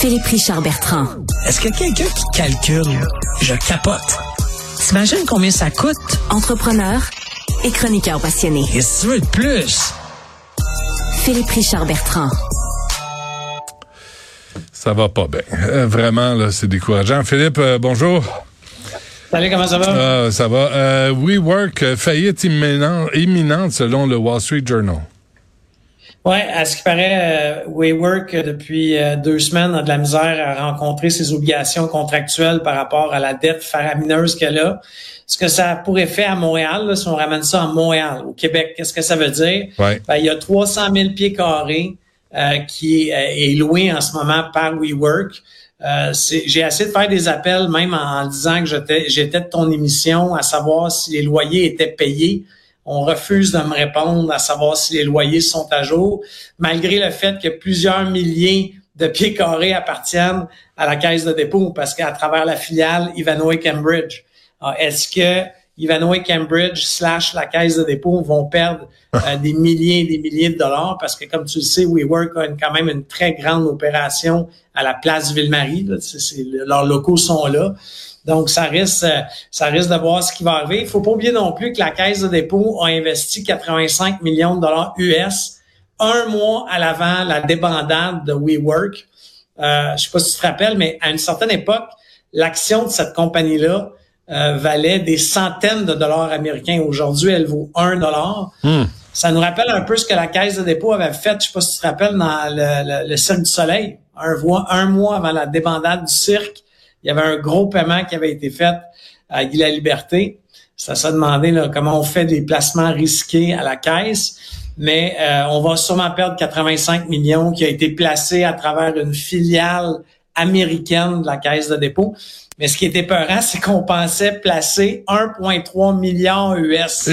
Philippe Richard-Bertrand. Est-ce que quelqu'un qui calcule, je capote. T'imagines combien ça coûte? Entrepreneur et chroniqueur passionné. Et si tu veux de plus? Philippe Richard-Bertrand. Ça va pas bien. Vraiment, là, c'est décourageant. Philippe, bonjour. Salut, comment ça va? Ça va. WeWork, faillite imminente selon le Wall Street Journal. Oui, à ce qui paraît, WeWork, depuis 2 semaines, a de la misère à rencontrer ses obligations contractuelles par rapport à la dette faramineuse qu'elle a. Ce que ça pourrait faire à Montréal, là, si on ramène ça à Montréal, au Québec, qu'est-ce que ça veut dire? Ouais. Ben, il y a 300 000 pieds carrés qui est loué en ce moment par WeWork. J'ai essayé de faire des appels même en disant que j'étais de ton émission à savoir si les loyers étaient payés. On refuse de me répondre à savoir si les loyers sont à jour, malgré le fait que plusieurs milliers de pieds carrés appartiennent à la Caisse de dépôt, parce qu'à travers la filiale Ivanhoé Cambridge. Alors, est-ce que Ivanhoé Cambridge / la Caisse de dépôt vont perdre des milliers et des milliers de dollars parce que, comme tu le sais, WeWork a quand même une très grande opération à la place Ville-Marie. Là, leurs locaux sont là. Donc, ça risque de voir ce qui va arriver. Il faut pas oublier non plus que la Caisse de dépôt a investi 85 millions de dollars US un mois à l'avant la débandade de WeWork. Je sais pas si tu te rappelles, mais à une certaine époque, l'action de cette compagnie-là valait des centaines de dollars américains. Aujourd'hui, elle vaut $1. Mmh. Ça nous rappelle un peu ce que la Caisse de dépôt avait fait, je sais pas si tu te rappelles, dans le Cirque du Soleil. Un mois avant la débandade du cirque, il y avait un gros paiement qui avait été fait à Guy Laliberté. Ça s'est demandé là, comment on fait des placements risqués à la Caisse. Mais on va sûrement perdre 85 millions qui a été placé à travers une filiale américaine de la Caisse de dépôt. Mais ce qui était peurant, c'est qu'on pensait placer 1,3 milliard US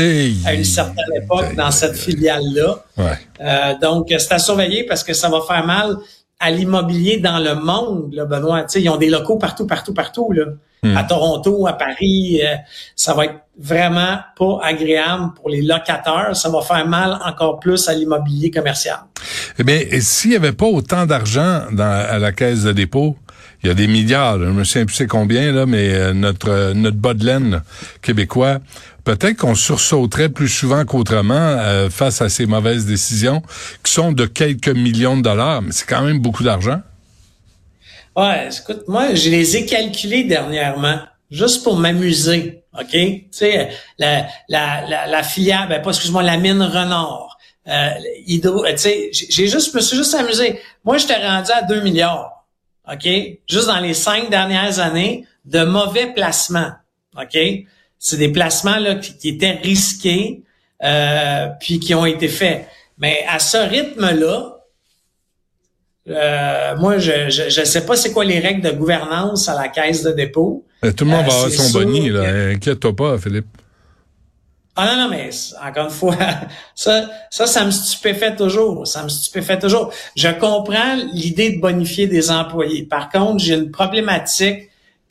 à une certaine époque dans cette filiale-là. Ouais. Donc, c'est à surveiller parce que ça va faire mal à l'immobilier dans le monde, là, Benoît. Tu sais, ils ont des locaux partout, là. À Toronto, à Paris. Ça va être vraiment pas agréable pour les locataires. Ça va faire mal encore plus à l'immobilier commercial. Eh bien, s'il n'y avait pas autant d'argent à la Caisse de dépôt, il y a des milliards, là, je me souviens plus c'est combien, là, mais notre bas de laine là, québécois, peut-être qu'on sursauterait plus souvent qu'autrement face à ces mauvaises décisions qui sont de quelques millions de dollars, mais c'est quand même beaucoup d'argent. Ouais, écoute, moi, je les ai calculés dernièrement, juste pour m'amuser, OK? Tu sais, la filiale, la mine Renard, tu sais, je me suis juste amusé. Moi, j'étais rendu à 2 milliards. OK? Juste dans les 5 dernières années, de mauvais placements. OK? C'est des placements là qui étaient risqués puis qui ont été faits. Mais à ce rythme-là, moi, je sais pas c'est quoi les règles de gouvernance à la Caisse de dépôt. Tout le monde va avoir son boni, là. Inquiète-toi pas, Philippe. Ah non, mais encore une fois, ça me stupéfait toujours. Je comprends l'idée de bonifier des employés. Par contre, j'ai une problématique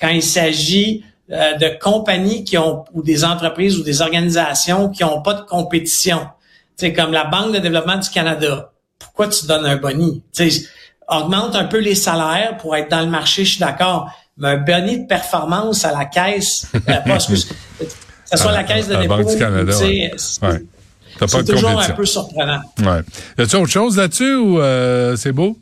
quand il s'agit de compagnies qui ont ou des entreprises ou des organisations qui n'ont pas de compétition. Tu sais, comme la Banque de Développement du Canada. Pourquoi tu donnes un boni? Tu sais, augmente un peu les salaires pour être dans le marché, je suis d'accord. Mais un boni de performance à la Caisse, que ce soit la Caisse de dépôt, du Canada, c'est toujours un peu surprenant. Ouais. Y a-t-il autre chose là-dessus ou c'est beau?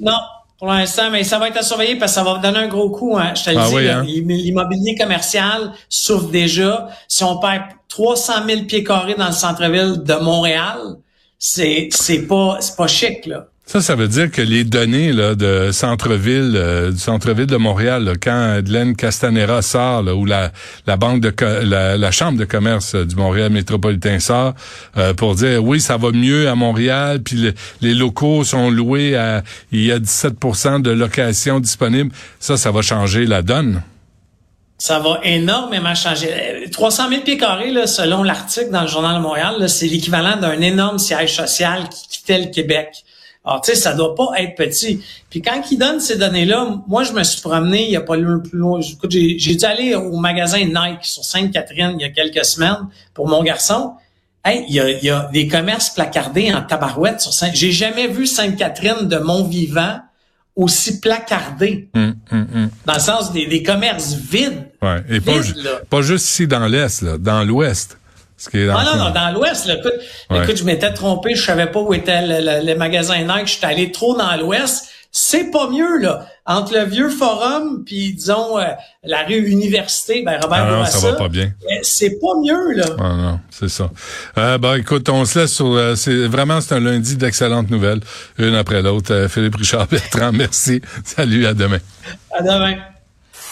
Non, pour l'instant, mais ça va être à surveiller parce que ça va donner un gros coup. Hein. Je te le dis, oui, hein? L'immobilier commercial souffre déjà. Si on perd 300 000 pieds carrés dans le centre-ville de Montréal, c'est pas chic, là. Ça veut dire que les données là de centre-ville, du centre-ville de Montréal, là, quand Adeline Castanera sort, là, ou la banque la chambre de commerce du Montréal métropolitain sort pour dire oui ça va mieux à Montréal, puis les locaux sont loués à il y a 17% de locations disponibles, ça va changer la donne. Ça va énormément changer. 300 000 pieds carrés, là, selon l'article dans le Journal de Montréal, là, c'est l'équivalent d'un énorme siège social qui quittait le Québec. Alors, tu sais, ça doit pas être petit. Puis quand ils donnent ces données-là, moi, je me suis promené, il y a pas loin plus loin. Écoute, j'ai dû aller au magasin Nike sur Sainte-Catherine il y a quelques semaines pour mon garçon. Hey, il y a des commerces placardés en tabarouette sur Sainte-Catherine. J'ai jamais vu Sainte-Catherine de mon vivant aussi placardé. Dans le sens des commerces vides. Ouais. Et pas juste ici dans l'Est, là, dans l'Ouest. Non, dans l'Ouest, là, écoute, je m'étais trompé, je savais pas où était le magasin Nike, j'étais allé trop dans l'Ouest. C'est pas mieux, là. Entre le vieux forum puis disons la rue Université, ben Robert Bourassa, ça va pas bien. C'est pas mieux, là. Ah non, c'est ça. Écoute, on se laisse sur c'est un lundi d'excellentes nouvelles, une après l'autre. Philippe Richard-Bertrand, merci. Salut, à demain. À demain.